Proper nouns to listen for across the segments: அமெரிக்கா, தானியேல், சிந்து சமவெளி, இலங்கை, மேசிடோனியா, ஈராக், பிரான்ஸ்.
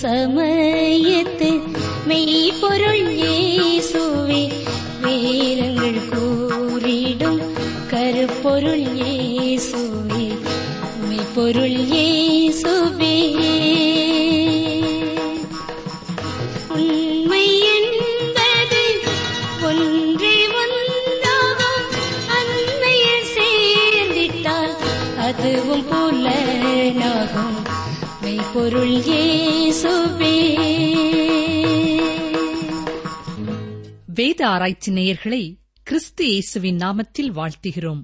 சமயத்து மெய்பொருள் இயேசுவே வேதங்கள் கூறிடும் கருப்பொருள் இயேசுவே மெய்பொருள் இயேசுவே உண்மை என்பது ஒன்றே ஒன்றாகும் அண்மையில் சேர்ந்திட்டால் அதுவும் புலனாகும் பொருள் இயேசுவே. வேத ஆராய்ச்சி நேயர்களை கிறிஸ்து இயேசுவின் நாமத்தில் வாழ்த்துகிறோம்.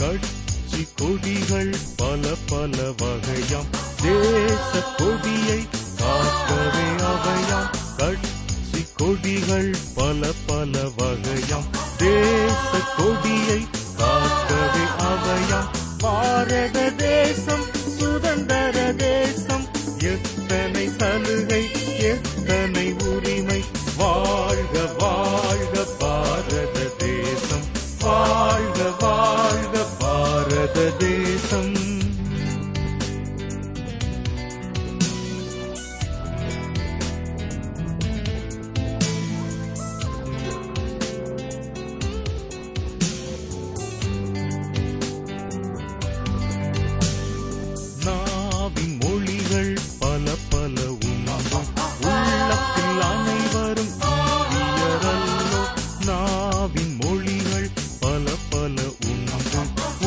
கட்சி கொடிகள் பல பல வகையாம், தேச கொடியை காக்கவே அவையாம். கட்சி கொடிகள் பல பல வகையாம், தேச கொடியை காக்கவே அவையாம். பாரத தேசம் சுதந்திர தேசம், எத்தனை சலுகை எத்தனை உரிமை. வாழ்க வாழ்க பாரத தேசம், வாழ்க வாழ்க பாரத தேசம். நாவின் மொழிகள் பல பல உணவு, உள்ளத்தில் அனைவரும் ஈவியரல்லோ. நாவின் மொழிகள் பல பல உணவு,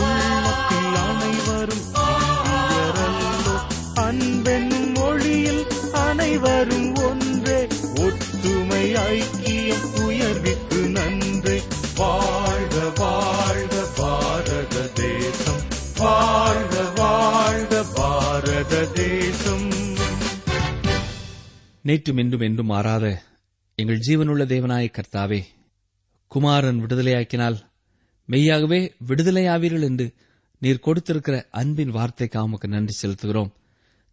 உள்ளத்தில் அனைவரும் ஈவியரல்லோ. அன்பென்னும் மொழியில் அனைவரும் ஒன்றே, ஒற்றுமை ஐக்கியம் உயர்விற்கு நன்றே. வாழ்க வாழ்க பாரத தேசம், வாழ்க வாழ்க பாரத தேசம். நேற்றும் என்றும் என்றும் மாறாத எங்கள் ஜீவனுள்ள தேவனாய கர்த்தாவே, குமாரன் விடுதலையாக்கினால் மெய்யாகவே விடுதலையாவீர்கள் என்று நீர் கொடுத்திருக்கிற அன்பின் வார்த்தைக்கு உமக்கு நன்றி செலுத்துகிறோம்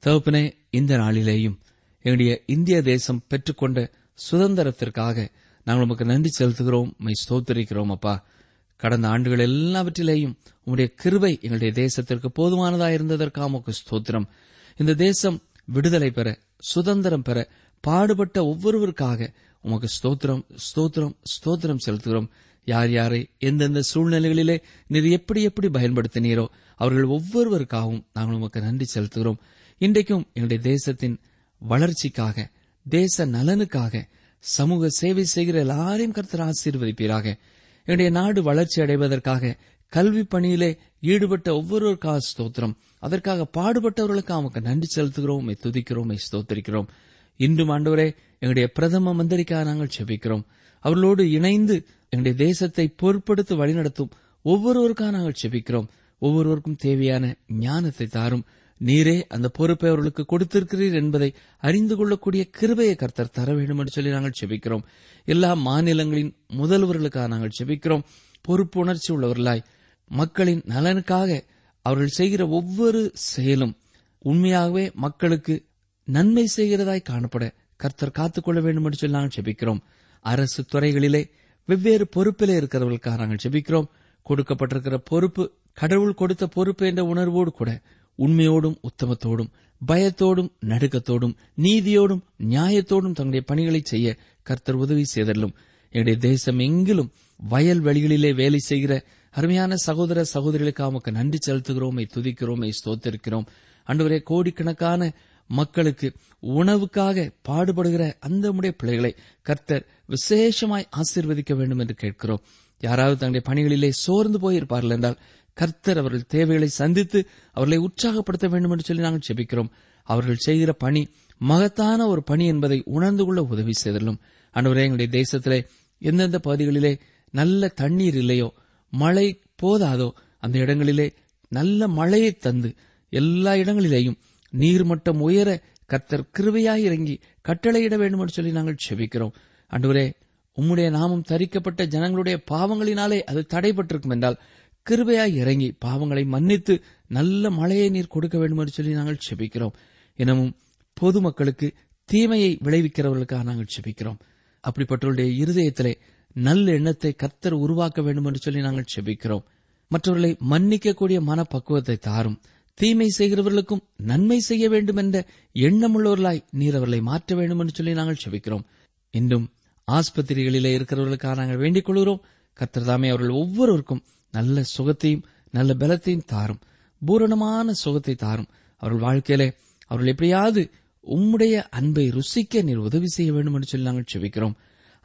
தகப்பனே. இந்த நாளிலேயும் எங்களுடைய இந்திய தேசம் பெற்றுக்கொண்ட சுதந்திரத்திற்காக நாங்கள் உமக்கு நன்றி செலுத்துகிறோம், மை ஸ்தோத்திரிக்கிறோம் அப்பா. கடந்த ஆண்டுகள் எல்லாவற்றிலேயும் உம்முடைய கிருபை எங்களுடைய தேசத்திற்கு போதுமானதாயிருந்ததற்காக உமக்கு ஸ்தோத்திரம். இந்த தேசம் விடுதலை பெற சுதந்திரம் பெற பாடுபட்ட ஒவ்வொருவருக்காக உமக்கு ஸ்தோத்திரம் ஸ்தோத்திரம் ஸ்தோத்திரம் செலுத்துகிறோம். யார் யாரை எந்தெந்த சூழ்நிலைகளிலே நீர் எப்படி எப்படி பயன்படுத்தினீரோ அவர்கள் ஒவ்வொருவருக்காகவும் நாங்கள் உமக்கு நன்றி செலுத்துகிறோம். இன்றைக்கும் எங்களுடைய தேசத்தின் வளர்ச்சிக்காக தேச நலனுக்காக சமூக சேவை செய்கிற எல்லாரையும் கர்த்தர் ஆசீர்வதிப்பீராக. என்னுடைய நாடு வளர்ச்சி அடைவதற்காக கல்வி பணியிலே ஈடுபட்ட ஒவ்வொருவருக்காக ஸ்தோத்திரம். அதற்காக பாடுபட்டவர்களுக்காக உமக்கு நன்றி செலுத்துகிறோம், துதிக்கிறோம், ஸ்தோத்திரிக்கிறோம். இன்றும் ஆண்டவரே எங்களுடைய பிரதம மந்திரிக்காக நாங்கள் செபிக்கிறோம். அவர்களோடு இணைந்து எங்களுடைய தேசத்தை பொறுப்படுத்தி வழிநடத்தும் ஒவ்வொருவருக்காக நாங்கள் செபிக்கிறோம். ஒவ்வொருவருக்கும் தேவையான ஞானத்தை தாரும், நீரே அந்த பொறுப்பை அவர்களுக்கு கொடுத்திருக்கிறீர் என்பதை அறிந்து கொள்ளக்கூடிய கிருபையை கர்த்தர் தர வேண்டும் என்று சொல்லி நாங்கள் செபிக்கிறோம். எல்லா மாநிலங்களின் முதல்வர்களுக்காக நாங்கள் செபிக்கிறோம். பொறுப்புணர்ச்சி உள்ளவர்களாய் மக்களின் நலனுக்காக அவர்கள் செய்கிற ஒவ்வொரு செயலும் உண்மையாகவே மக்களுக்கு நன்மை செய்கிறதாய் காணப்பட கர்த்தர் காத்துக்கொள்ள வேண்டும் என்று சொல்லி நாங்கள் செபிக்கிறோம். அரசு துறைகளிலே வெவ்வேறு பொறுப்பிலே இருக்கிறவர்களுக்காக நாங்கள் செபிக்கிறோம். கொடுக்கப்பட்டிருக்கிற பொறுப்பு கடவுள் கொடுத்த பொறுப்பு என்ற உணர்வோடு கூட உண்மையோடும் உத்தமத்தோடும் பயத்தோடும் நடுக்கத்தோடும் நீதியோடும் நியாயத்தோடும் தங்களுடைய பணிகளை செய்ய கர்த்தர் உதவி செய்தலும். எங்களுடைய தேசம் எங்கிலும் வயல் வெளிகளிலே வேலை செய்கிற அருமையான சகோதர சகோதரிகளுக்கு உமக்கு நன்றி செலுத்துகிறோம், துதிக்கிறோம், ஸ்தோத்திரிக்கிறோம். ஆண்டவரே, கோடிக்கணக்கான மக்களுக்கு உணவுக்காக பாடுபடுகிற அந்த நம்முடைய பிள்ளைகளை கர்த்தர் விசேஷமாய் ஆசீர்வதிக்க வேண்டும் என்று கேட்கிறோம். யாராவது தங்களுடைய பணிகளிலே சோர்ந்து போயிருப்பார்கள் என்றால் கர்த்தர் அவர்கள் தேவைகளை சந்தித்து அவர்களை உற்சாகப்படுத்த வேண்டும் என்று சொல்லி நாங்கள் ஜெபிக்கிறோம். அவர்கள் செய்கிற பணி மகத்தான ஒரு பணி என்பதை உணர்ந்து கொள்ள உதவி செய்தலும். ஆண்டவரே, எங்களுடைய தேசத்திலே எந்தெந்த பகுதிகளிலே நல்ல தண்ணீர் இல்லையோ, மழை போதாதோ, அந்த இடங்களிலே நல்ல மழையை தந்து எல்லா இடங்களிலேயும் நீர்மட்டம் உயர கர்த்தர் கிருபையாய் இறங்கி கட்டளையிட வேண்டும் என்று சொல்லி நாங்கள் ஜெபிக்கிறோம். ஆண்டவரே, உம்முடைய நாமம் தரிக்கப்பட்ட ஜனங்களுடைய பாவங்களினாலே அது தடைபட்டிருக்கும் என்றால் கிருபையாய் இறங்கி பாவங்களை மன்னித்து நல்ல மழையை நீர் கொடுக்க வேண்டும் என்று சொல்லி நாங்கள் ஜெபிக்கிறோம். எனவும் பொதுமக்களுக்கு தீமையை விளைவிக்கிறவர்களுக்காக நாங்கள் ஜெபிக்கிறோம். அப்படிப்பட்டவருடைய இருதயத்திலே நல்ல எண்ணத்தை கர்த்தர் உருவாக்க வேண்டும் என்று சொல்லி நாங்கள் ஜெபிக்கிறோம். மற்றவர்களை மன்னிக்கக்கூடிய மனப்பக்குவத்தை தாரும். தீமை செய்கிறவர்களுக்கும் நன்மை செய்ய வேண்டும் என்ற எண்ணமுள்ளவர்களாய் நீர் அவர்களை மாற்ற வேண்டும் என்று சொல்லி நாங்கள் ஜெபிக்கிறோம். இன்றும் ஆஸ்பத்திரிகளிலே இருக்கிறவர்களுக்காக நாங்கள் வேண்டிக் கொள்கிறோம். கர்த்தர் தாமே அவர்கள் ஒவ்வொருவருக்கும் நல்ல சுகத்தையும் நல்ல பலத்தையும் தாரும், பூரணமான சுகத்தை தாரும். அவர்கள் வாழ்க்கையிலே அவர்கள் எப்படியாவது உம்முடைய அன்பை ருசிக்க நீர் உதவி செய்ய வேண்டும் என்று சொல்லி நாங்கள் ஜெபிக்கிறோம்.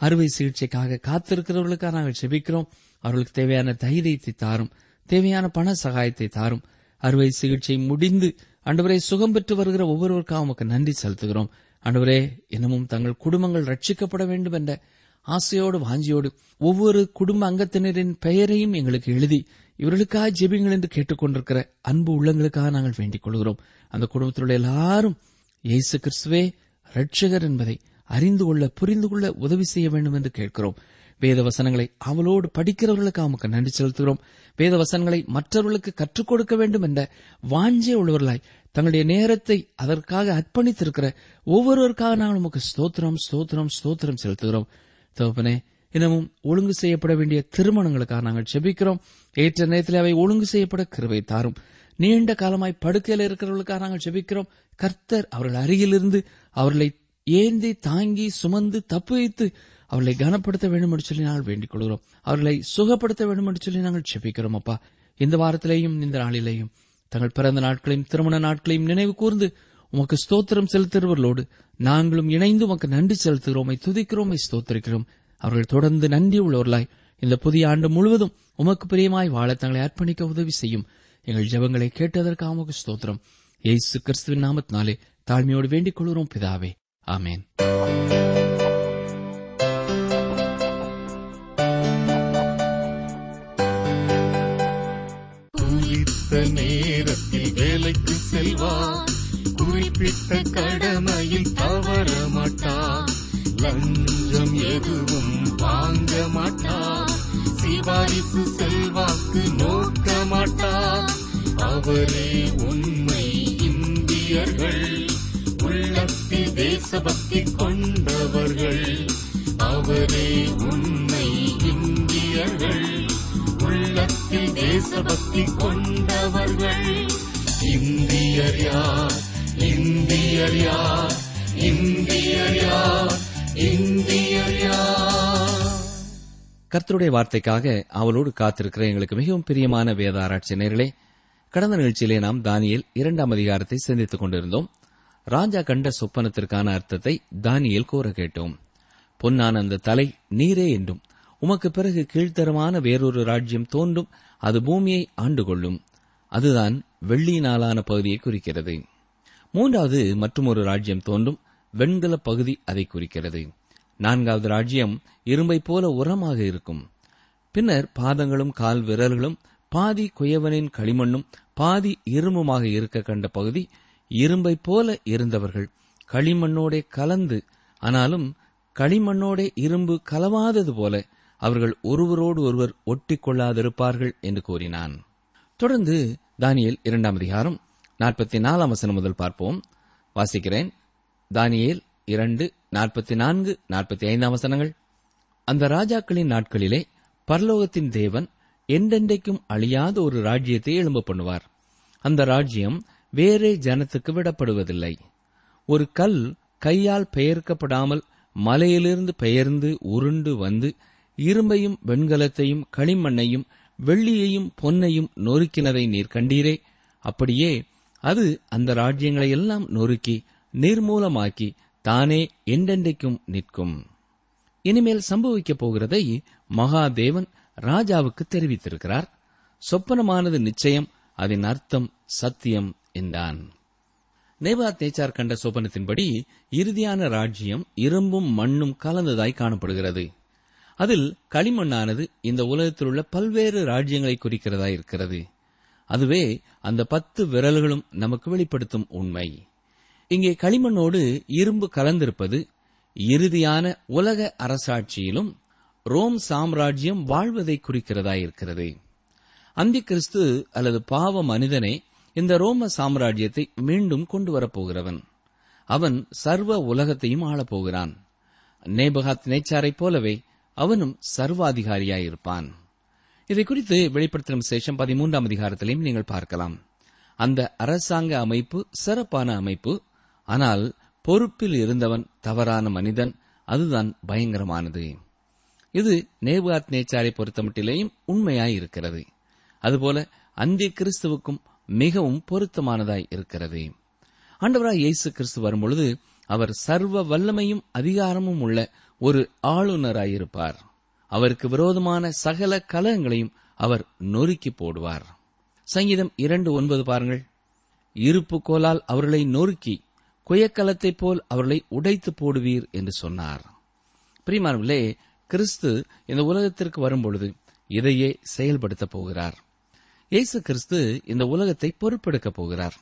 அறுவை சிகிச்சைக்காக காத்திருக்கிறவர்களுக்காக நாங்கள் ஜெபிக்கிறோம். அவர்களுக்கு தேவையான தைரியத்தை தாரும், தேவையான பண சகாயத்தை தாரும். அறுவை சிகிச்சை முடிந்து ஆண்டவரே சுகம் பெற்று வருகிற ஒவ்வொருவருக்காக உமக்கு நன்றி செலுத்துகிறோம். ஆண்டவரே, இன்னமும் தங்கள் குடும்பங்கள் ரட்சிக்கப்பட வேண்டும் என்ற ஆசையோடு வாஞ்சியோடு ஒவ்வொரு குடும்ப அங்கத்தினரின் பெயரையும் எங்களுக்கு எழுதி இவர்களுக்காக ஜெபிங்கள் என்று கேட்டுக்கொண்டிருக்கிற அன்பு உள்ளங்களுக்காக நாங்கள் வேண்டிக் கொள்கிறோம். அந்த குடும்பத்திலுள்ள எல்லாரும் இயேசு கிறிஸ்துவே ரட்சகர் என்பதை அறிந்து கொள்ள புரிந்து கொள்ள உதவி செய்ய வேண்டும் என்று கேட்கிறோம். வேத வசனங்களை அவளோடு படிக்கிறவர்களுக்கு நமக்கு நன்றி செலுத்துகிறோம். வேத வசனங்களை மற்றவர்களுக்கு கற்றுக் கொடுக்க வேண்டும் என்ற வாஞ்சை உள்ளவர்களாய் தங்களுடைய நேரத்தை அதற்காக அர்ப்பணித்திருக்கிற ஒவ்வொருவருக்காக நாங்கள் நமக்கு ஸ்தோத்திரம் ஸ்தோத்திரம் ஸ்தோத்திரம் செலுத்துகிறோம். தகப்பனே, இன்னமும் ஒழுங்கு செய்யப்பட வேண்டிய திருமணங்களுக்காக நாங்கள் ஜெபிக்கிறோம். ஏற்ற நேரத்தில் அவை ஒழுங்கு செய்யப்பட கிருபை தாரும். நீண்ட காலமாய் படுக்கையில் இருக்கிறவர்களுக்காக நாங்கள் ஜெபிக்கிறோம். கர்த்தர் அவர்கள் அருகிலிருந்து அவர்களை ஏந்தி தாங்கி சுமந்து தப்பு வைத்து அவர்களை கனப்படுத்த வேண்டும் என்று சொல்லி நாங்கள் வேண்டிக் கொள்கிறோம். அவர்களை சுகப்படுத்த வேண்டும் என்று சொல்லி நாங்கள் ஜெபிக்கிறோம். அப்பா, இந்த வாரத்திலேயும் இந்த நாளிலேயும் தங்கள் பிறந்த நாட்களையும் திருமண நாட்களையும் நினைவு கூர்ந்து உமக்கு ஸ்தோத்திரம் செலுத்துகிறவர்களோடு நாங்களும் இணைந்து உமக்கு நன்றி செலுத்துகிறோமை துதிக்கிறோமை ஸ்தோத்திரிக்கிறோம். அவர்கள் தொடர்ந்து நன்றி உள்ளவர்களாய் இந்த புதிய ஆண்டு முழுவதும் உமக்கு பிரியமாய் வாழ தங்களை அர்ப்பணிக்க உதவி செய்யும். எங்கள் ஜெபங்களை கேட்டதற்காக உமக்கு ஸ்தோத்திரம். இயேசு கிறிஸ்துவின் நாமத்தினாலே தாழ்மையோடு வேண்டிக் கொள்கிறோம் பிதாவே, ஆமேன். குறித்த நேரத்தில் வேலைக்கு செல்வார், குறிப்பிட்ட கடமையில் தவற மாட்டார், லஞ்சம் எதுவும் வாங்க மாட்டார், சிபாரிசு செல்வாக்கு நோக்க மாட்டார். அவரே உண்மை இந்தியர்கள், உள்ளத்தில் தேசபக்தி கொண்டவர்கள். அவரே உண்மை இந்தியர்கள், உள்ளத்தில் தேசபக்தி கொண்டவர்கள். இந்தியர் யார், இந்தியர் யார், இந்தியர் யார், இந்தியர் யார். கர்த்தருடைய வார்த்தைக்காக அவளோடு காத்திருக்கிற எங்களுக்கு மிகவும் பிரியமான வேத ஆராய்ச்சி நேயர்களே, கடந்த நிகழ்ச்சியிலே நாம் தானியேல் 2 அதிகாரத்தை சிந்தித்துக் கொண்டிருந்தோம். ராஜா கண்ட சொப்பனத்திற்கான அர்த்தத்தை தானியேல் கூற கேட்டோம். பொன்னான அந்த தலை நீரே என்றும் உமக்கு பிறகு கீழ்த்தரமான வேறொரு ராஜ்யம் தோன்றும், அது பூமியை ஆண்டு கொள்ளும். அதுதான் வெள்ளியினாலான பகுதியை குறிக்கிறது. 3வது மற்றொரு ராஜ்யம் தோன்றும், வெண்கல பகுதி அதை குறிக்கிறது. 4வது ராஜ்யம் இரும்பை போல உரமாக இருக்கும். பின்னர் பாதங்களும் கால் விரல்களும் பாதி குயவனின் களிமண்ணும் பாதி இரும்புமாக இருக்க கண்ட பகுதி, இரும்பை போல இருந்தவர்கள் களிமண்ணோடே கலந்து, ஆனாலும் களிமண்ணோடே இரும்பு கலவாதது போல அவர்கள் ஒருவரோடு ஒருவர் ஒட்டிக்கொள்ளாதிருப்பார்கள் என்று கூறினான். தொடர்ந்து தானியேல் 2 அதிகாரம் 44 வசனம் முதல் பார்ப்போம். வாசிக்கிறேன். தானியேல் 2:44-45. அந்த ராஜாக்களின் நாட்களிலே பரலோகத்தின் தேவன் என்றென்றைக்கும் அழியாத ஒரு ராஜ்யத்தை எழும்ப பண்ணுவார். அந்த ராஜ்யம் வேறே ஜனத்துக்கு விடப்படுவதில்லை. ஒரு கல் கையால் பெயர்க்கப்படாமல் மலையிலிருந்து பெயர்ந்து உருண்டு வந்து இரும்பையும் வெண்கலத்தையும் களிமண்ணையும் வெள்ளியையும் பொன்னையும் நொறுக்கினதை நீர் கண்டீரே. அப்படியே அது அந்த ராஜ்யங்களை எல்லாம் நொறுக்கி நிர்மூலமாக்கி தானே என்றென்றைக்கும் நிற்கும். இனிமேல் சம்பவிக்கப் போகிறதை மகாதேவன் ராஜாவுக்கு தெரிவித்திருக்கிறார். சொப்பனமானது நிச்சயம், அதன் அர்த்தம் சத்தியம் என்றான். நேபுகாத்நேச்சார் கண்ட சொப்பனத்தின்படி இறுதியான ராஜ்யம் இரும்பும் மண்ணும் கலந்ததாய் காணப்படுகிறது. அதில் களிமண்ணானது இந்த உலகத்தில் உள்ள பல்வேறு ராஜ்யங்களை குறிக்கிறதாய் இருக்கிறது. அதுவே அந்த 10 விரல்களும் நமக்கு வெளிப்படுத்தும் உண்மை. இங்கே களிமண்ணோடு இரும்பு கலந்திருப்பது இறுதியான உலக அரசாட்சியிலும் ரோம் சாம்ராஜ்யம் வாழ்வதை குறிக்கிறதாயிருக்கிறது. அந்தி கிறிஸ்து அல்லது பாவ மனிதனே இந்த ரோம சாம்ராஜ்யத்தை மீண்டும் கொண்டு வரப்போகிறவன். அவன் சர்வ உலகத்தையும் ஆளப்போகிறான். நேபுகாத்நேச்சாரைப் போலவே அவனும் சர்வாதிகாரியாயிருப்பான். இதை குறித்து வெளிப்படுத்தும் விசேஷம் 13ஆம் அதிகாரத்திலையும் நீங்கள் பார்க்கலாம். அந்த அரசாங்க அமைப்பு சிறப்பான அமைப்பு. ஆனால் பொறுப்பில் இருந்தவன் தவறான மனிதன். அதுதான் பயங்கரமானது. இது நேபுகாத்நேச்சாரை பொருத்தமட்டிலேயும் உண்மையாயிருக்கிறது. அதுபோல அந்தி கிறிஸ்துவுக்கும் மிகவும் பொருத்தமானதாய் இருக்கிறது. ஆண்டவராய் இயேசு கிறிஸ்து வரும்பொழுது அவர் சர்வ வல்லமையும் அதிகாரமும் உள்ள ஒரு ஆளுநராயிருப்பார். அவருக்கு விரோதமான சகல கலகங்களையும் அவர் நொறுக்கி போடுவார். சங்கீதம் 2:9 பாருங்கள். இருப்பு கோலால் அவர்களை நொறுக்கி குயக்கலத்தைப் போல் அவர்களை உடைத்து போடுவீர் என்று சொன்னார். பிரியமானவர்களே, கிறிஸ்து இந்த உலகத்திற்கு வரும்பொழுது இதையே செயல்படுத்தப் போகிறார். இயேசு கிறிஸ்து இந்த உலகத்தை பொறுப்பெடுக்கப் போகிறார்.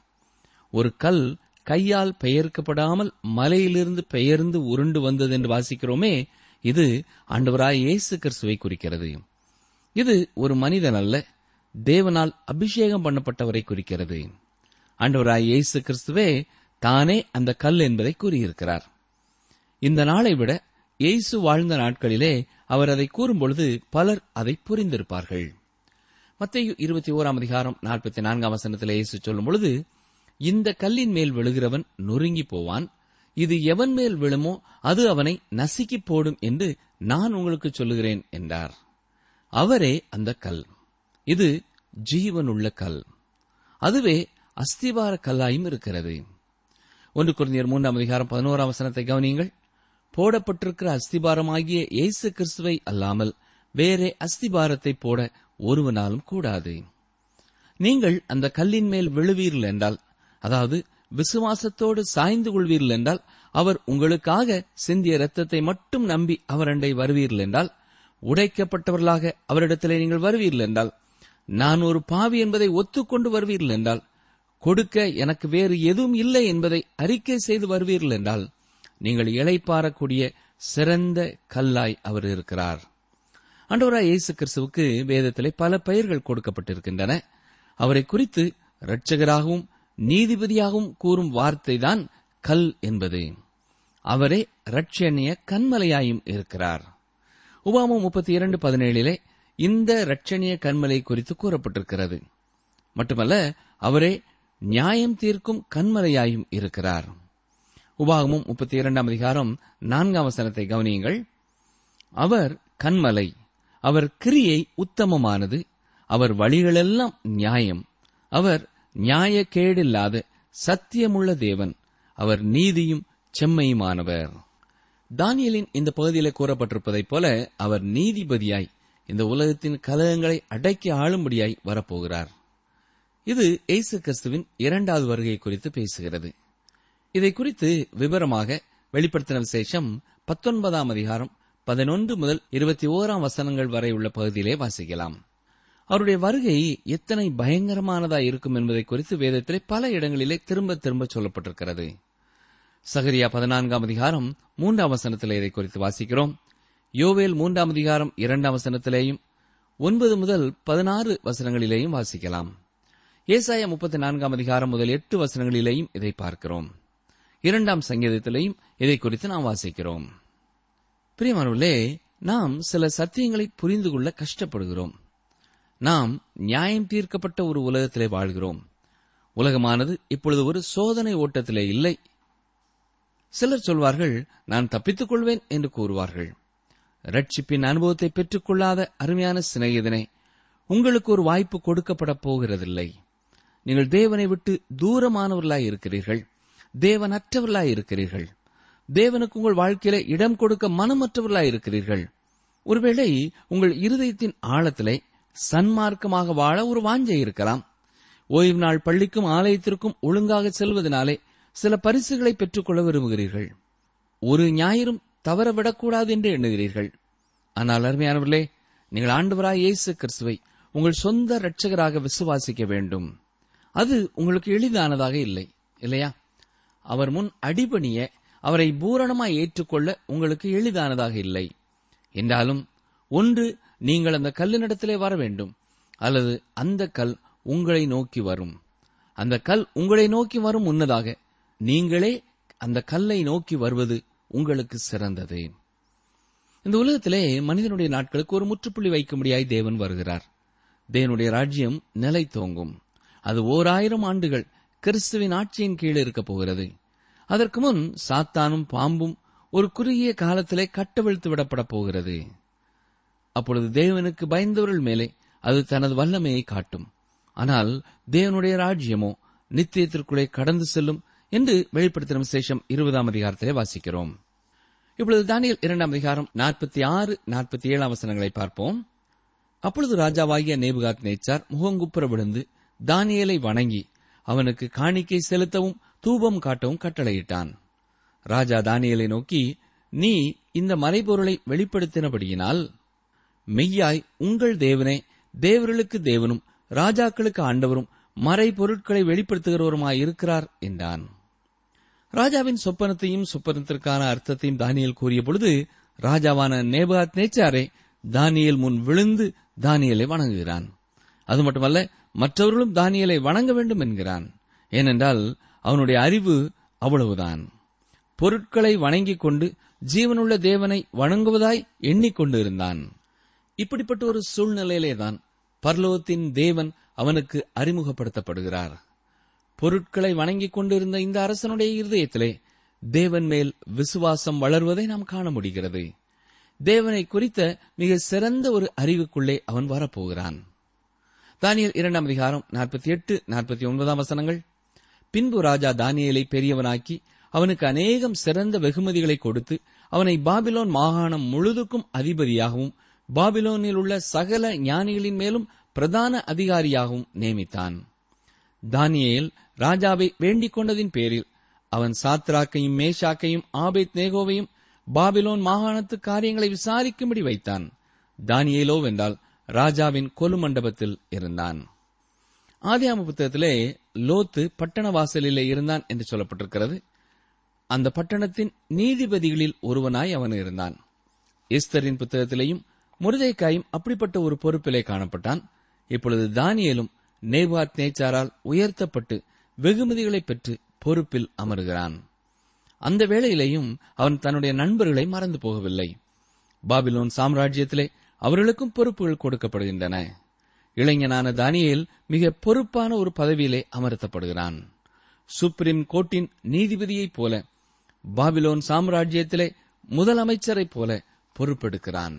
ஒரு கல் கையால் பெயர்க்கப்படாமல் மலையிலிருந்து பெயர்ந்து உருண்டு வந்தது என்று வாசிக்கிறோமே, இது ஆண்டவராய் இயேசு கிறிஸ்துவை குறிக்கிறது. இது ஒரு மனிதன் அல்ல, தேவனால் அபிஷேகம் பண்ணப்பட்டவரை குறிக்கிறது. ஆண்டவராய் இயேசு கிறிஸ்துவே தானே அந்த கல் என்பதை கூறியிருக்கிறார். இந்த நாளை விட இயேசு வாழ்ந்த நாட்களிலே அவர் அதை கூறும்பொழுது பலர் அதை புரிந்திருப்பார்கள். மத்தேயு 21ஆம் அதிகாரம் 44ஆம் வசனத்திலே இயேசு சொல்லும் பொழுது, இந்த கல்லின் மேல் விழுகிறவன் நொறுங்கி போவான், இது எவன் மேல் விழுமோ அது அவனை நசுக்கி போடும் என்று நான் உங்களுக்கு சொல்லுகிறேன் என்றார். அவரே அந்த கல். இது ஜீவனுள்ள கல். அதுவே அஸ்திவார கல்லாயும் இருக்கிறது. 1 கொரிந்தியர் 3ஆம் அதிகாரம் 11ஆம் வசனத்தை கவனியுங்கள். போடப்பட்டிருக்கிற அஸ்திபாரமாகிய இயேசு கிறிஸ்துவை அல்லாமல் வேறே அஸ்திபாரத்தை போட ஒருவனாலும் கூடாது. நீங்கள் அந்த கல்லின் மேல் விழுவீர்கள் என்றால், அதாவது விசுவாசத்தோடு சாய்ந்து கொள்வீர்கள் என்றால், அவர் உங்களுக்காக சிந்திய இரத்தத்தை மட்டும் நம்பி அவரண்டை வருவீர்கள் என்றால், உடைக்கப்பட்டவர்களாக அவரிடத்திலே நீங்கள் வருவீர்கள் என்றால், நான் ஒரு பாவி என்பதை ஒத்துக்கொண்டு வருவீர்கள் என்றால், கொடுக்க எனக்கு வேறு எதுவும் இல்லை என்பதை அறிக்கை செய்து வருவீர்கள் என்றால், நீங்கள் இளைப்பாறக்கூடிய சிறந்த கல்லாய் அவர் இருக்கிறார். ஆண்டவராய் இயேசு கிறிஸ்துவுக்கு வேதத்திலே பல பெயர்கள் கொடுக்கப்பட்டிருக்கின்றன. அவரை குறித்து இரட்சகராகவும் நீதிபதியாகவும் கூறும் வார்த்தைதான் கல் என்பது. அவரே இரட்சணிய கண்மலையாயும் இருக்கிறார். உபாமம் 32:17 இந்த இரட்சணிய கண்மலை குறித்து கூறப்பட்டிருக்கிறது. மட்டுமல்ல, அவரே நியாயம் தீர்க்கும் கண்மலையாயும் இருக்கிறார். உபாகமும் 32ஆம் அதிகாரம் 4ஆம் வசனத்தை கவனியுங்கள். அவர் கண்மலை, அவர் கிரியை உத்தமமானது, அவர் வழிகளெல்லாம் நியாயம், அவர் நியாய கேடில்லாத சத்தியமுள்ள தேவன், அவர் நீதியும் செம்மையுமானவர். தானியேலின் இந்த பகுதியிலே கூறப்பட்டிருப்பதைப் போல அவர் நீதிபதியாய் இந்த உலகத்தின் கலகங்களை அடக்கி ஆளும்படியாய் வரப்போகிறார். இது இயேசு கிறிஸ்துவின் 2வது வருகை குறித்து பேசுகிறது. இதை குறித்து விவரமாக வெளிப்படுத்தின விசேஷம் 19ஆம் அதிகாரம் 11 முதல் 21ஆம் வசனங்கள் வரை உள்ள பகுதியிலே வாசிக்கலாம். அவருடைய வருகை எத்தனை பயங்கரமானதாய் இருக்கும் என்பதை குறித்து வேதத்திலே பல இடங்களிலே திரும்ப திரும்ப சொல்லப்பட்டிருக்கிறது. சகரியா 14ஆம் அதிகாரம் 3ஆம் வசனத்திலே இதை குறித்து வாசிக்கிறோம். யோவேல் 3ஆம் அதிகாரம் 2ஆம் வசனத்திலேயும் 9 முதல் 16 வசனங்களிலேயும் வாசிக்கலாம். ஏசாயா 34ஆம் அதிகாரம் முதல் 8 வசனங்களிலேயும் இதை பார்க்கிறோம். 2ஆம் சங்கீதத்திலேயும் இதை குறித்து நாம் வாசிக்கிறோம். பிரியமானவர்களே, நாம் சில சத்தியங்களை புரிந்து கொள்ள கஷ்டப்படுகிறோம். நாம் நியாயம் தீர்க்கப்பட்ட ஒரு உலகத்திலே வாழ்கிறோம். உலகமானது இப்பொழுது ஒரு சோதனை ஓட்டத்திலே இல்லை. சிலர் சொல்வார்கள், நான் தப்பித்துக் கொள்வேன் என்று கூறுவார்கள். ரட்சிப்பின் அனுபவத்தை பெற்றுக் கொள்ளாத அருமையான சிநேகிதனே, உங்களுக்கு ஒரு வாய்ப்பு கொடுக்கப்பட போகிறதில்லை. நீங்கள் தேவனை விட்டு தூரமானவர்களாய் இருக்கிறீர்கள். தேவனற்றவர்களாய் இருக்கிறீர்கள். தேவனுக்கு உங்கள் வாழ்க்கையில இடம் கொடுக்க மனமற்றவர்களாய் இருக்கிறீர்கள். ஒருவேளை உங்கள் இருதயத்தின் ஆழத்திலே சன்மார்க்கமாக வாழ ஒரு வாஞ்சை இருக்கலாம். ஓய்வு நாள் பள்ளிக்கும் ஆலயத்திற்கும் ஒழுங்காக செல்வதனாலே சில பரிசுகளை பெற்றுக்கொள்ள விரும்புகிறீர்கள். ஒரு ஞாயிறும் தவறவிடக்கூடாது என்று எண்ணுகிறீர்கள். ஆனால் அருமையானவர்களே, நீங்கள் ஆண்டவராய் இயேசு கிறிஸ்துவை உங்கள் சொந்த இரட்சகராக விசுவாசிக்க வேண்டும். அது உங்களுக்கு எளிதானதாக இல்லை, இல்லையா? அவர் முன் அடிபணிய, அவரை பூரணமாய் ஏற்றுக்கொள்ள உங்களுக்கு எளிதானதாக இல்லை. என்றாலும் ஒன்று, நீங்கள் அந்த கல்லினிடத்திலே வர வேண்டும், அல்லது அந்த கல் உங்களை நோக்கி வரும். அந்த கல் உங்களை நோக்கி வரும் முன்னதாக நீங்களே அந்த கல்லை நோக்கி வருவது உங்களுக்கு சிறந்தது. இந்த உலகத்திலே மனிதனுடைய நாட்களுக்கு ஒரு முற்றுப்புள்ளி வைக்க முடியாய் தேவன் வருகிறார். தேவனுடைய ராஜ்யம் நிலை தோங்கும். அது 1000 ஆண்டுகள் கிறிஸ்துவின் ஆட்சியின் கீழே இருக்க போகிறது. அதற்கு முன் சாத்தானும் பாம்பும் ஒரு குறுகிய காலத்திலே கட்டவிழ்த்து விடப்பட போகிறது. அப்பொழுது தேவனுக்கு பயந்தவர்கள் மேலே அது தனது வல்லமையை காட்டும். ஆனால் தேவனுடைய ராஜ்யமோ நித்தியத்திற்குள்ளே கடந்து செல்லும் என்று வெளிப்படுத்தின விசேஷம் 20 அதிகாரத்திலே வாசிக்கிறோம். இப்பொழுது தானியேல் 2 அதிகாரம் 46, 47 வசனங்களை பார்ப்போம். அப்பொழுது ராஜாவாகிய நேபுகாத்நேச்சார் முகங்குப்புற விழுந்து தானியேலை வணங்கி அவனுக்கு காணிக்கை செலுத்தவும் தூபம் காட்டவும் கட்டளையிட்டான். ராஜா தானியேலை நோக்கி, நீ இந்த மறைபொருளை வெளிப்படுத்தினபடியினால் மெய்யாய் உங்கள் தேவனே தேவர்களுக்கு தேவனும் ராஜாக்களுக்கு ஆண்டவரும் மறைபொருட்களை வெளிப்படுத்துகிறவருமாயிருக்கிறார் என்றான். ராஜாவின் சொப்பனத்தையும் சொப்பனத்திற்கான அர்த்தத்தையும் தானியேல் கூறிய பொழுது ராஜாவான நேபுகாத்நேச்சாரே தானியேல் முன் விழுந்து தானியேலை வணங்குகிறான். அது மட்டுமல்ல, மற்றவர்களும் தானியேலை வணங்க வேண்டும் என்கிறான். ஏனென்றால் அவனுடைய அறிவு அவ்வளவுதான். பொருட்களை வணங்கிக் கொண்டு ஜீவனுள்ள தேவனை வணங்குவதாய் எண்ணிக்கொண்டு இருந்தான். இப்படிப்பட்ட ஒரு சூழ்நிலையிலேதான் பரலோகத்தின் தேவன் அவனுக்கு அறிமுகப்படுத்தப்படுகிறார். பொருட்களை வணங்கிக் கொண்டிருந்த இந்த அரசனுடைய இருதயத்திலே தேவன் மேல் விசுவாசம் வளர்வதை நாம் காண முடிகிறது. தேவனை குறித்த மிக சிறந்த ஒரு அறிவுக்குள்ளே அவன் வரப்போகிறான். தானியேல் 2 அதிகாரம் 48, 49 வசனங்கள். பின்பு ராஜா தானியேலை பெரியவனாக்கி அவனுக்கு அநேகம் சிறந்த வெகுமதிகளை கொடுத்து அவனை பாபிலோன் மாகாணம் முழுதுக்கும் அதிபதியாகவும் பாபிலோனில் உள்ள சகல ஞானிகளின் மேலும் பிரதான அதிகாரியாகவும் நியமித்தான். தானியேல் ராஜாவை வேண்டிக் கொண்டதின் பேரில் அவன் சாத்ராக்கையும் மேஷாக்கையும் ஆபேத் நேகோவையும் பாபிலோன் மாகாணத்து காரியங்களை விசாரிக்கும்படி வைத்தான். தானியேலோ என்றால் ராஜாவின் கொலு மண்டபத்தில் இருந்தான். ஆதியாம புத்தகத்திலே லோத்து பட்டண வாசலிலே இருந்தான் என்று சொல்லப்பட்டிருக்கிறது. அந்த பட்டணத்தின் நீதிபதிகளில் ஒருவனாய் அவன் இருந்தான். எஸ்தரின் புத்தகத்திலேயும் முருதைக்காயும் அப்படிப்பட்ட ஒரு பொறுப்பிலே காணப்பட்டான். இப்பொழுது தானியேலும் நேபுகாத்நேச்சாரால் உயர்த்தப்பட்டு வெகுமதிகளை பெற்று பொறுப்பில் அமருகிறான். அந்த வேளையிலேயும் அவன் தன்னுடைய நண்பர்களை மறந்து போகவில்லை. பாபிலோன் சாம்ராஜ்யத்திலே அவர்களுக்கும் பொறுப்புகள் கொடுக்கப்படுகின்றன. இளைஞனான தானியேல் மிக பொறுப்பான ஒரு பதவியிலே அமர்த்தப்படுகிறான். சுப்ரீம் கோர்ட்டின் நீதிபதியைப் போல, பாபிலோன் சாம்ராஜ்யத்திலே முதலமைச்சரைப் போல பொறுப்பெடுக்கிறான்.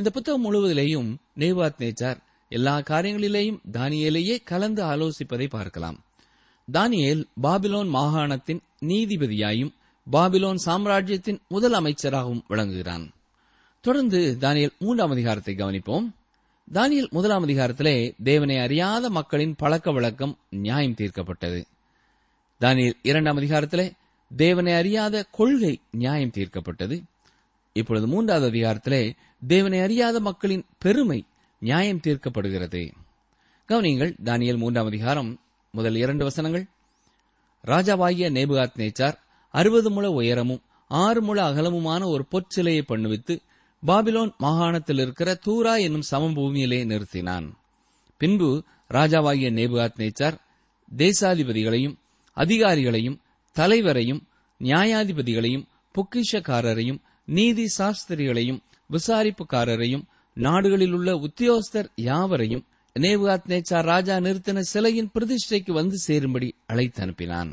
இந்த புத்தகம் முழுவதிலேயும் நேபுகாத்நேச்சார் எல்லா காரியங்களிலேயும் தானியேலையே கலந்து ஆலோசிப்பதை பார்க்கலாம். தானியேல் பாபிலோன் மாகாணத்தின் நீதிபதியாயும் பாபிலோன் சாம்ராஜ்யத்தின் முதலமைச்சராகவும் விளங்குகிறான். தொடர்ந்து தானியேல் 3 அதிகாரத்தை கவனிப்போம். தானியேல் 1 அதிகாரத்திலே தேவனை அறியாத மக்களின் பழக்க வழக்கம் நியாயம் தீர்க்கப்பட்டது. தானியேல் 2 அதிகாரத்திலே தேவனை அறியாத கொள்கை நியாயம் தீர்க்கப்பட்டது. இப்பொழுது 3 அதிகாரத்திலே தேவனை அறியாத மக்களின் பெருமை நியாயம் தீர்க்கப்படுகிறது. கவனிங்கள், தானியேல் 3 அதிகாரம் முதல் 2 வசனங்கள். ராஜாவாகிய நேபுகாத்நேச்சார் 60 முழ உயரமும் 6 முழ அகலமுமான ஒரு பொற்சிலையை பண்ணுவித்து பாபிலோன் மாகாணத்தில் இருக்கிற தூரா என்னும் சமபூமியிலே நிறுத்தினான். பின்பு ராஜாவாகிய நேபுகாத்நேச்சார் தேசாதிபதிகளையும் அதிகாரிகளையும் தலைவரையும் நியாயாதிபதிகளையும் பொக்கிஷக்காரரையும் நீதி சாஸ்திரிகளையும் விசாரிப்புக்காரரையும் நாடுகளில் உள்ள உத்தியோகஸ்தர் யாவரையும் நேபுகாத்நேச்சார் ராஜா நிறுத்தின சிலையின் பிரதிஷ்டைக்கு வந்து சேரும்படி அழைத்து அனுப்பினான்.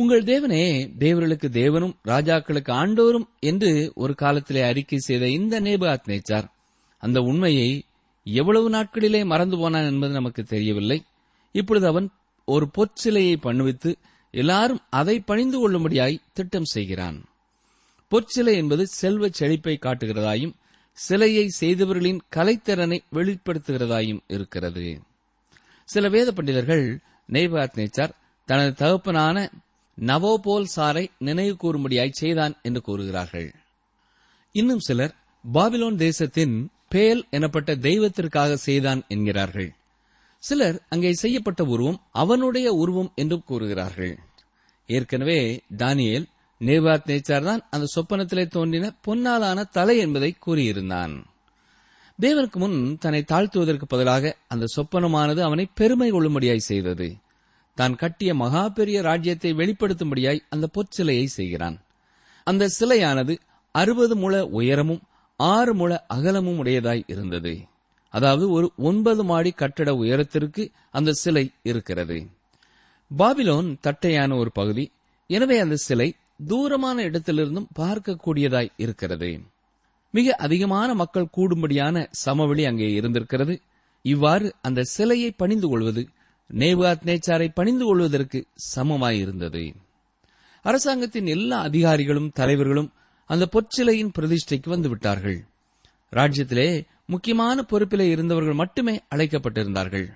உங்கள் தேவனே தேவர்களுக்கு தேவனும் ராஜாக்களுக்கு ஆண்டோரும் என்று ஒரு காலத்திலே அறிக்கை செய்த இந்த நேபுகாத்நேச்சார் அந்த உண்மையை எவ்வளவு நாட்களிலே மறந்து போனான் என்பது நமக்கு தெரியவில்லை. இப்பொழுது அவன் ஒரு பொற்சிலையை பண்ணுவித்து எல்லாரும் அதை பணிந்து கொள்ளும்படியாய் திட்டம் செய்கிறான். பொற்சிலை என்பது செல்வ செழிப்பை காட்டுகிறதாயும் சிலையை செய்தவர்களின் கலைத்திறனை வெளிப்படுத்துகிறதாயும் இருக்கிறது. சில வேத பண்டிதர்கள் நேபுகாத்நேச்சார் தனது தகப்பனான நபோபோல் சாரை நினைவு கூறும்படியாய் செய்தான் என்று கூறுகிறார்கள். இன்னும் சிலர் பாபிலோன் தேசத்தின் பேல் எனப்பட்ட தெய்வத்திற்காக செய்தான் என்கிறார்கள். சிலர் அங்கே செய்யப்பட்ட உருவம் அவனுடைய உருவம் என்றும் கூறுகிறார்கள். ஏற்கனவே தானியேல் நேபுகாத்நேச்சார் தான் அந்த சொப்பனத்திலே தோன்றின பொன்னாலான தலை என்பதை கூறியிருந்தான். தேவனுக்கு முன் தன்னை தாழ்த்துவதற்கு பதிலாக அந்த சொப்பனமானது அவனை பெருமை கொள்ளும்படியாய் செய்தது. தான் கட்டிய மகா பெரிய ராஜ்யத்தை வெளிப்படுத்தும்படியாய் அந்த பொற்சிலையை செய்கிறான். அந்த சிலையானது 60 முழ உயரமும் 6 முழ அகலமும் உடையதாய் இருந்தது. அதாவது ஒரு 9 மாடி கட்டட உயரத்திற்கு அந்த சிலை இருக்கிறது. பாபிலோன் தட்டையான ஒரு பகுதி, எனவே அந்த சிலை தூரமான இடத்திலிருந்தும் பார்க்கக்கூடியதாய் இருக்கிறது. மிக அதிகமான மக்கள் கூடும்படியான சமவெளி அங்கே இருந்திருக்கிறது. இவ்வாறு அந்த சிலையை பணிந்து கொள்வது நேபுகாத்நேச்சாரை பணிந்து கொள்வதற்கு சமமாயிருந்தது. அரசாங்கத்தின் எல்லா அதிகாரிகளும் தலைவர்களும் அந்த பொற்சிலையின் பிரதிஷ்டைக்கு வந்துவிட்டார்கள். ராஜ்யத்திலே முக்கியமான பொறுப்பிலே இருந்தவர்கள் மட்டுமே அழைக்கப்பட்டிருந்தார்கள்.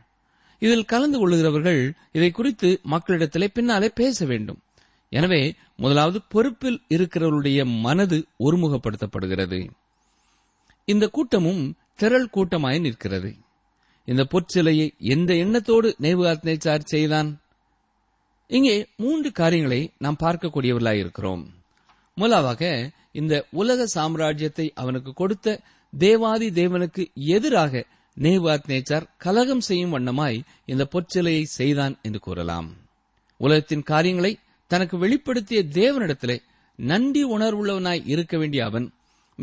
இதில் கலந்து கொள்ளுகிறவர்கள் இதை குறித்து மக்களிடத்திலே பின்னாலே பேச வேண்டும். எனவே முதலாவது பொறுப்பில் இருக்கிறவருடைய மனது ஒருமுகப்படுத்தப்படுகிறது. இந்த கூட்டமும் திரள் கூட்டமாய் நிற்கிறது. இந்த பொற்சிலையை எந்த எண்ணத்தோடு நேபுகாத்நேச்சார் செய்தான்? இங்கே 3 காரியங்களை நாம் பார்க்கக்கூடியவர்களாய் இருக்கிறோம். முதலாக, இந்த உலக சாம்ராஜ்யத்தை அவனுக்கு கொடுத்த தேவாதி தேவனுக்கு எதிராக நேபுகாத்நேச்சார் கலகம் செய்யும் வண்ணமாய் இந்த பொற்சிலையை செய்தான் என்று கூறலாம். உலகத்தின் காரியங்களை தனக்கு வெளிப்படுத்திய தேவனிடத்திலே நன்றி உணர்வுள்ளவனாய் இருக்க வேண்டிய அவன்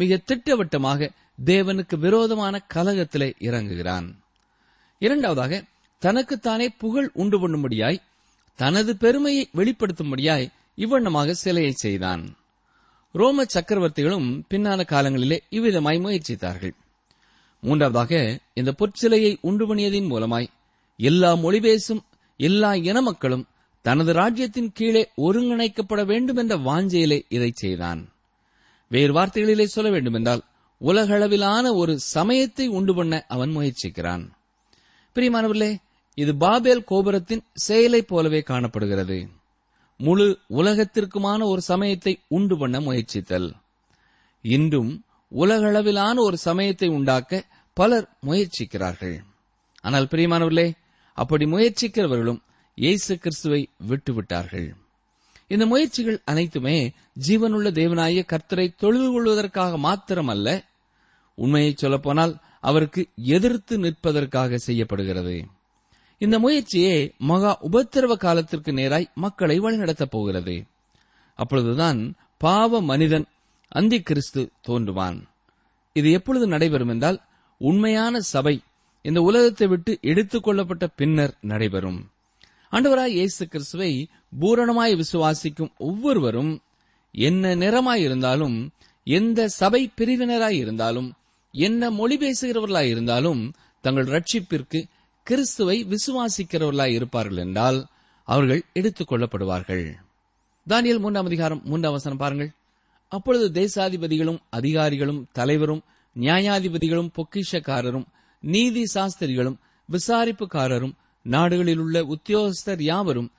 மிக திட்டவட்டமாக தேவனுக்கு விரோதமான கலகத்திலே இறங்குகிறான். 2, தனக்குத்தானே புகழ் உண்டு பண்ணும்படியாய் தனது பெருமையை வெளிப்படுத்தும்படியாய் இவ்வண்ணமாக சிலையை செய்தான். ரோம சக்கரவர்த்திகளும் பின்னான காலங்களிலே இவ்விதமாய் முயற்சித்தார்கள். 3, இந்த பொற்சிலையை உண்டு பண்ணியதின் மூலமாய் எல்லா மொழி பேசும் எல்லா இன மக்களும் தனது ராஜ்யத்தின் கீழே ஒருங்கிணைக்கப்பட வேண்டும் என்ற வாஞ்சையிலே இதை செய்தான். வேறு வார்த்தைகளிலே சொல்ல வேண்டுமென்றால் உலகளவிலான ஒரு சமயத்தை உண்டு பண்ண அவன் முயற்சிக்கிறான். பிரியமானவர்களே, இது பாபேல் கோபுரத்தின் செயலை போலவே காணப்படுகிறது. முழு உலகத்திற்குமான ஒரு சமயத்தை உண்டு பண்ண முயற்சித்தல். இன்றும் உலகளவிலான ஒரு சமயத்தை உண்டாக்க பலர் முயற்சிக்கிறார்கள். ஆனால் பிரியமானவர்களே, அப்படி முயற்சிக்கிறவர்களும் இயேசு கிறிஸ்துவை விட்டுவிட்டார்கள். இந்த முயற்சிகள் அனைத்துமே ஜீவனுள்ள தேவனாகிய கர்த்தரை தொழுது கொள்வதற்காக மாத்திரமல்ல, உண்மையை சொல்லப்போனால் அவருக்கு எதிர்த்து நிற்பதற்காக செய்யப்படுகிறது. இந்த முயற்சியே மகா உபத்திரவ காலத்திற்கு நேராய் மக்களை வழிநடத்தப் போகிறது. அப்பொழுதுதான் பாவ மனிதன் அந்தி கிறிஸ்து தோன்றுவான். இது எப்பொழுது நடைபெறும் என்றால், உண்மையான சபை இந்த உலகத்தை விட்டு எடுத்துக் கொள்ளப்பட்ட பின்னர் நடைபெறும். ஆண்டவராய் இயேசு கிறிஸ்துவை பூரணமாய் விசுவாசிக்கும் ஒவ்வொருவரும் என்ன நிறமாயிருந்தாலும், எந்த சபை பிரிவினராயிருந்தாலும், என்ன மொழி பேசுகிறவர்களாயிருந்தாலும், தங்கள் ரட்சிப்பிற்கு கிறிஸ்துவை விசுவாசிக்கிறவர்களாய் இருப்பார்கள் என்றால் அவர்கள் எடுத்துக் கொள்ளப்படுவார்கள். தானியேல் 3:3 பாருங்கள். அப்பொழுது தேசாதிபதிகளும் அதிகாரிகளும் தலைவரும் நியாயாதிபதிகளும் பொக்கிஷக்காரரும் நீதி சாஸ்திரிகளும் விசாரிப்புக்காரரும் நாடுகளில் உள்ள உத்தியோகஸ்தர் யாவரும்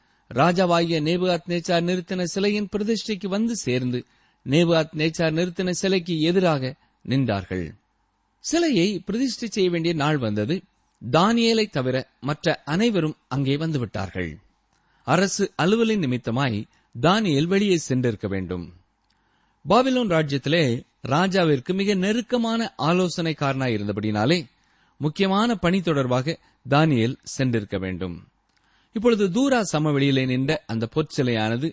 ராஜாவாகிய நேபுகாத்நேச்சார் நிறுத்தின சிலையின் பிரதிஷ்டைக்கு வந்து சேர்ந்து நேபுகாத்நேச்சார் நிறுத்தின சிலைக்கு எதிராக நின்றார்கள். சிலையை பிரதிஷ்டை செய்ய வேண்டிய நாள் வந்தது. தானியேலை தவிர மற்ற அனைவரும் அங்கே வந்துவிட்டார்கள். அரசு அலுவலின் நிமித்தமாய் தானியேல் வெளியே சென்றிருக்க வேண்டும். பாபிலோன் ராஜ்யத்திலே ராஜாவிற்கு மிக நெருக்கமான ஆலோசனைக்காரனாய் இருந்தபடினாலே முக்கியமான பணி தொடர்பாக தானியேல் சென்றிருக்க வேண்டும். இப்பொழுது தூரா சமவெளியிலே நின்ற அந்த பொற்சிலையானது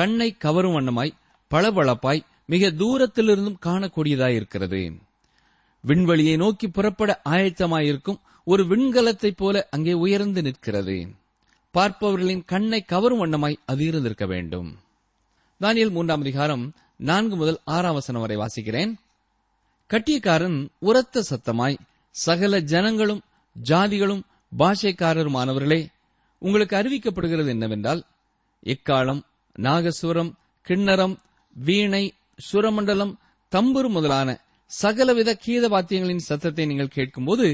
கண்ணை கவரும் வண்ணமாய் பளபளப்பாய் மிக தூரத்திலிருந்தும் காணக்கூடியதாயிருக்கிறது. விண்வெளியை நோக்கி புறப்பட ஆயத்தமாயிருக்கும் ஒரு விண்கலத்தைப் போல அங்கே உயர்ந்து நிற்கிறது. பார்ப்பவர்களின் கண்ணை கவரும் வண்ணமாய் அது இருந்திருக்க வேண்டும். தானியேல் 3:4 முதல் 6 வரை வாசிக்கிறேன். கட்டியக்காரன் உரத்த சத்தமாய், சகல ஜனங்களும் ஜாதிகளும் பாஷைக்காரருமானவர்களே, உங்களுக்கு அறிவிக்கப்படுகிறது என்னவென்றால், இக்காலம் நாகசுரம், கிண்ணரம், வீணை, சுரமண்டலம், தம்புரு முதலான சகலவித கீத வாத்தியங்களின் சத்தத்தை நீங்கள் கேட்கும்போது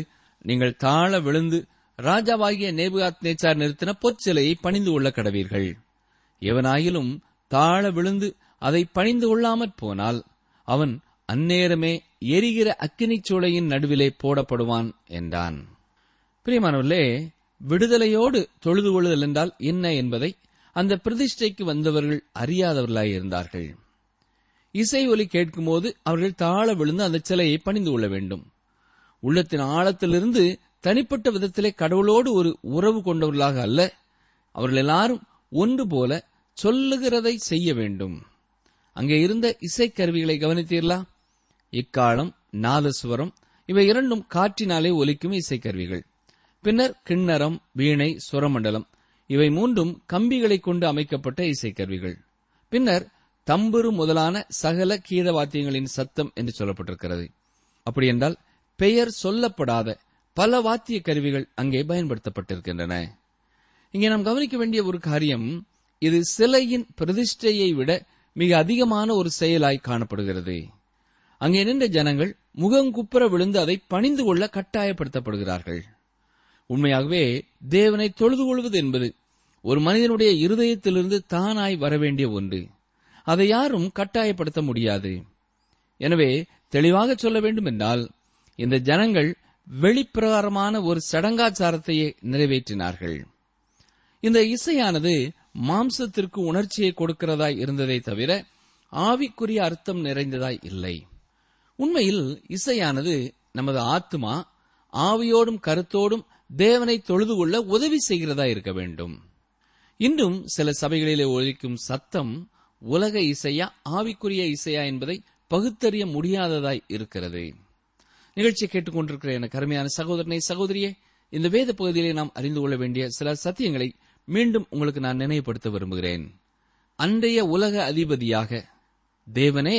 நீங்கள் தாழ விழுந்து ராஜாவாகிய நேபுகாத்நேச்சார் நிறுத்தின பொற்சிலையை பணிந்து கொள்ள கடவீர்கள். எவனாயிலும் தாழ விழுந்து அதை பணிந்து கொள்ளாமற் போனால் அவன் அந்நேரமே எரிகிற அக்கினிச்சூளையின் நடுவிலே போடப்படுவான் என்றான். பிரியமானவர்களே, விடுதலையோடு தொழுது கொள்ளுதல் என்றால் என்ன என்பதை அந்த பிரதிஷ்டைக்கு வந்தவர்கள் அறியாதவர்களாயிருந்தார்கள். இசை ஒலி கேட்கும் போது அவர்கள் தாழ விழுந்து அந்த சிலையை பணிந்து கொள்ள வேண்டும். உள்ளத்தின் ஆழத்திலிருந்து தனிப்பட்ட விதத்திலே கடவுளோடு ஒரு உறவு கொண்டவர்களாக அல்ல, அவர்கள் எல்லாரும் ஒன்று போல சொல்லுகிறதை செய்ய வேண்டும். அங்கே இருந்த இசைக்கருவிகளை கவனித்தீர்களா? இக்காலம், நாதஸ்வரம் இவை இரண்டும் காற்றினாலே ஒலிக்கும் இசைக்கருவிகள். பின்னர் கிண்ணரம், வீணை, சுரமண்டலம் இவை மூன்றும் கம்பிகளை கொண்டு அமைக்கப்பட்ட இசைக்கருவிகள். பின்னர் தம்புரு முதலான சகல கீத வாத்தியங்களின் சத்தம் என்று சொல்லப்பட்டிருக்கிறது. அப்படியென்றால் பெயர் சொல்லப்படாத பல வாத்திய கருவிகள் அங்கே பயன்படுத்தப்பட்டிருக்கின்றன. இங்கே நாம் கவனிக்க வேண்டிய ஒரு காரியம், இது சிலையின் பிரதிஷ்டையை விட மிக அதிகமான ஒரு செயலாய் காணப்படுகிறது. அங்கே நின்ற ஜனங்கள் முகங்குப்புற விழுந்து அதை பணிந்து கொள்ள கட்டாயப்படுத்தப்படுகிறார்கள். உண்மையாகவே தேவனை தொழுது கொள்வது என்பது ஒரு மனிதனுடைய இருதயத்திலிருந்து தானாய் வரவேண்டிய ஒன்று. அதை யாரும் கட்டாயப்படுத்த முடியாது. எனவே தெளிவாக சொல்ல வேண்டும் என்றால், இந்த ஜனங்கள் வெளிப்பிரகாரமான ஒரு சடங்காச்சாரத்தையே நிறைவேற்றினார்கள். இந்த இசையானது மாம்சத்திற்கு உணர்ச்சியை கொடுக்கிறதாய் இருந்ததை தவிர ஆவிக்குரிய அர்த்தம் நிறைந்ததாய் இல்லை. உண்மையில் இசையானது நமது ஆத்துமா ஆவியோடும் கருத்தோடும் தேவனை தொழுது கொள்ள உதவி செய்கிறதா இருக்க வேண்டும். இன்னும் சில சபைகளிலே ஒலிக்கும் சத்தம் உலக இசையா ஆவிக்குரிய இசையா என்பதை பகுத்தறிய முடியாததாய் இருக்கிறது. நிகழ்ச்சியை கேட்டுக்கொண்டிருக்கிற எனக்கு அருமையான சகோதரனை சகோதரியே, இந்த வேத பகுதியிலே நாம் அறிந்து கொள்ள வேண்டிய சில சத்தியங்களை மீண்டும் உங்களுக்கு நான் நினைவுபடுத்த விரும்புகிறேன். அன்றைய உலக அதிபதியாக தேவனே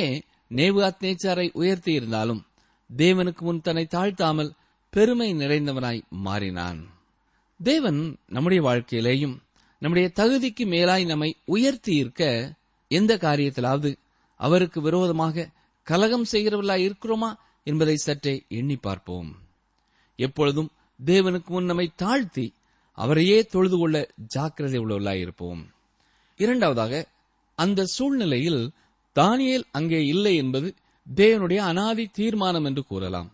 நேபுகாத்நேச்சாரை உயர்த்தியிருந்தாலும் தேவனுக்கு முன் தன்னை தாழ்த்தாமல் பெருமை நிறைந்தவனாய் மாறினான். தேவன் நம்முடைய வாழ்க்கையிலேயும் நம்முடைய தகுதிக்கு மேலாய் நம்மை உயர்த்தி இருக்க எந்த காரியத்திலாவது அவருக்கு விரோதமாக கலகம் செய்கிறவர்களாய் இருக்கிறோமா என்பதை சற்றே எண்ணி பார்ப்போம். எப்பொழுதும் தேவனுக்கு முன் நம்மை தாழ்த்தி அவரையே தொழுது கொள்ள ஜாக்கிரதை உள்ளவர்களாயிருப்போம். இரண்டாவதாக, அந்த சூழ்நிலையில் தானியேல் அங்கே இல்லை என்பது தேவனுடைய அநாதி தீர்மானம் என்று கூறலாம்.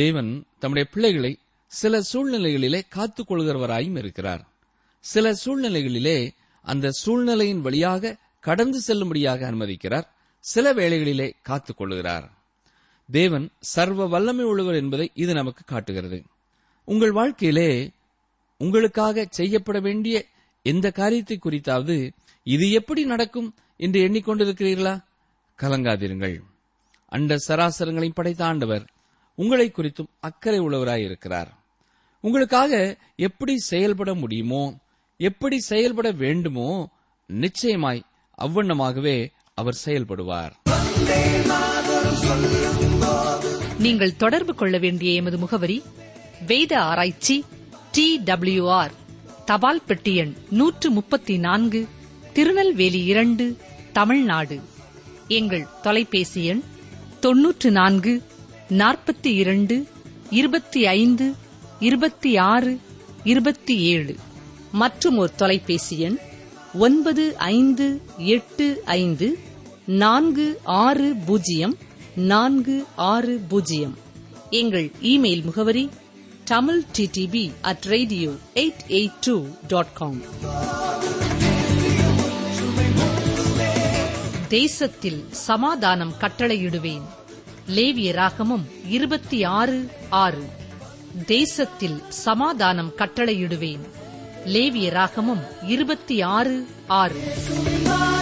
தேவன் தம்முடைய பிள்ளைகளை சில சூழ்நிலைகளிலே காத்துக் கொள்கிறவராயும் இருக்கிறார். சில சூழ்நிலைகளிலே அந்த சூழ்நிலையின் வழியாக கடந்து செல்லும்படியாக அனுமதிக்கிறார். சில வேளைகளிலே காத்துக் கொள்கிறார். தேவன் சர்வ வல்லமை உள்ளவர் என்பதை இது நமக்கு காட்டுகிறது. உங்கள் வாழ்க்கையிலே உங்களுக்காக செய்யப்பட வேண்டிய எந்த காரியத்தை குறித்தாவது இது எப்படி நடக்கும் என்று எண்ணிக்கொண்டிருக்கிறீர்களா? கலங்காதிருங்கள். அண்ட சராசரங்களை படைத்த ஆண்டவர் உங்களை குறித்தும் அக்கறை உள்ளவராயிருக்கிறார். உங்களுக்காக எப்படி செயல்பட முடியுமோ, எப்படி செயல்பட வேண்டுமோ, நிச்சயமாய் அவ்வண்ணமாகவே அவர் செயல்படுவார். நீங்கள் தொடர்பு கொள்ள வேண்டிய எமது முகவரி: வேத ஆராய்ச்சி TWR, தபால் பெட்டி எண் 134, திருநெல்வேலி 2, தமிழ்நாடு. எங்கள் தொலைபேசி எண் 94 42 25 26 27 மற்றும் ஒரு தொலைபேசி எண் 9585 460460. எங்கள் இமெயில் முகவரி tamilttb@radio882.com. தேசத்தில் சமாதானம் கட்டளையிடுவேன். லேவிய ராகமம் 26:6. தேசத்தில் சமாதானம் கட்டளையிடுவேன். லேவிய ராகமம் 26:6.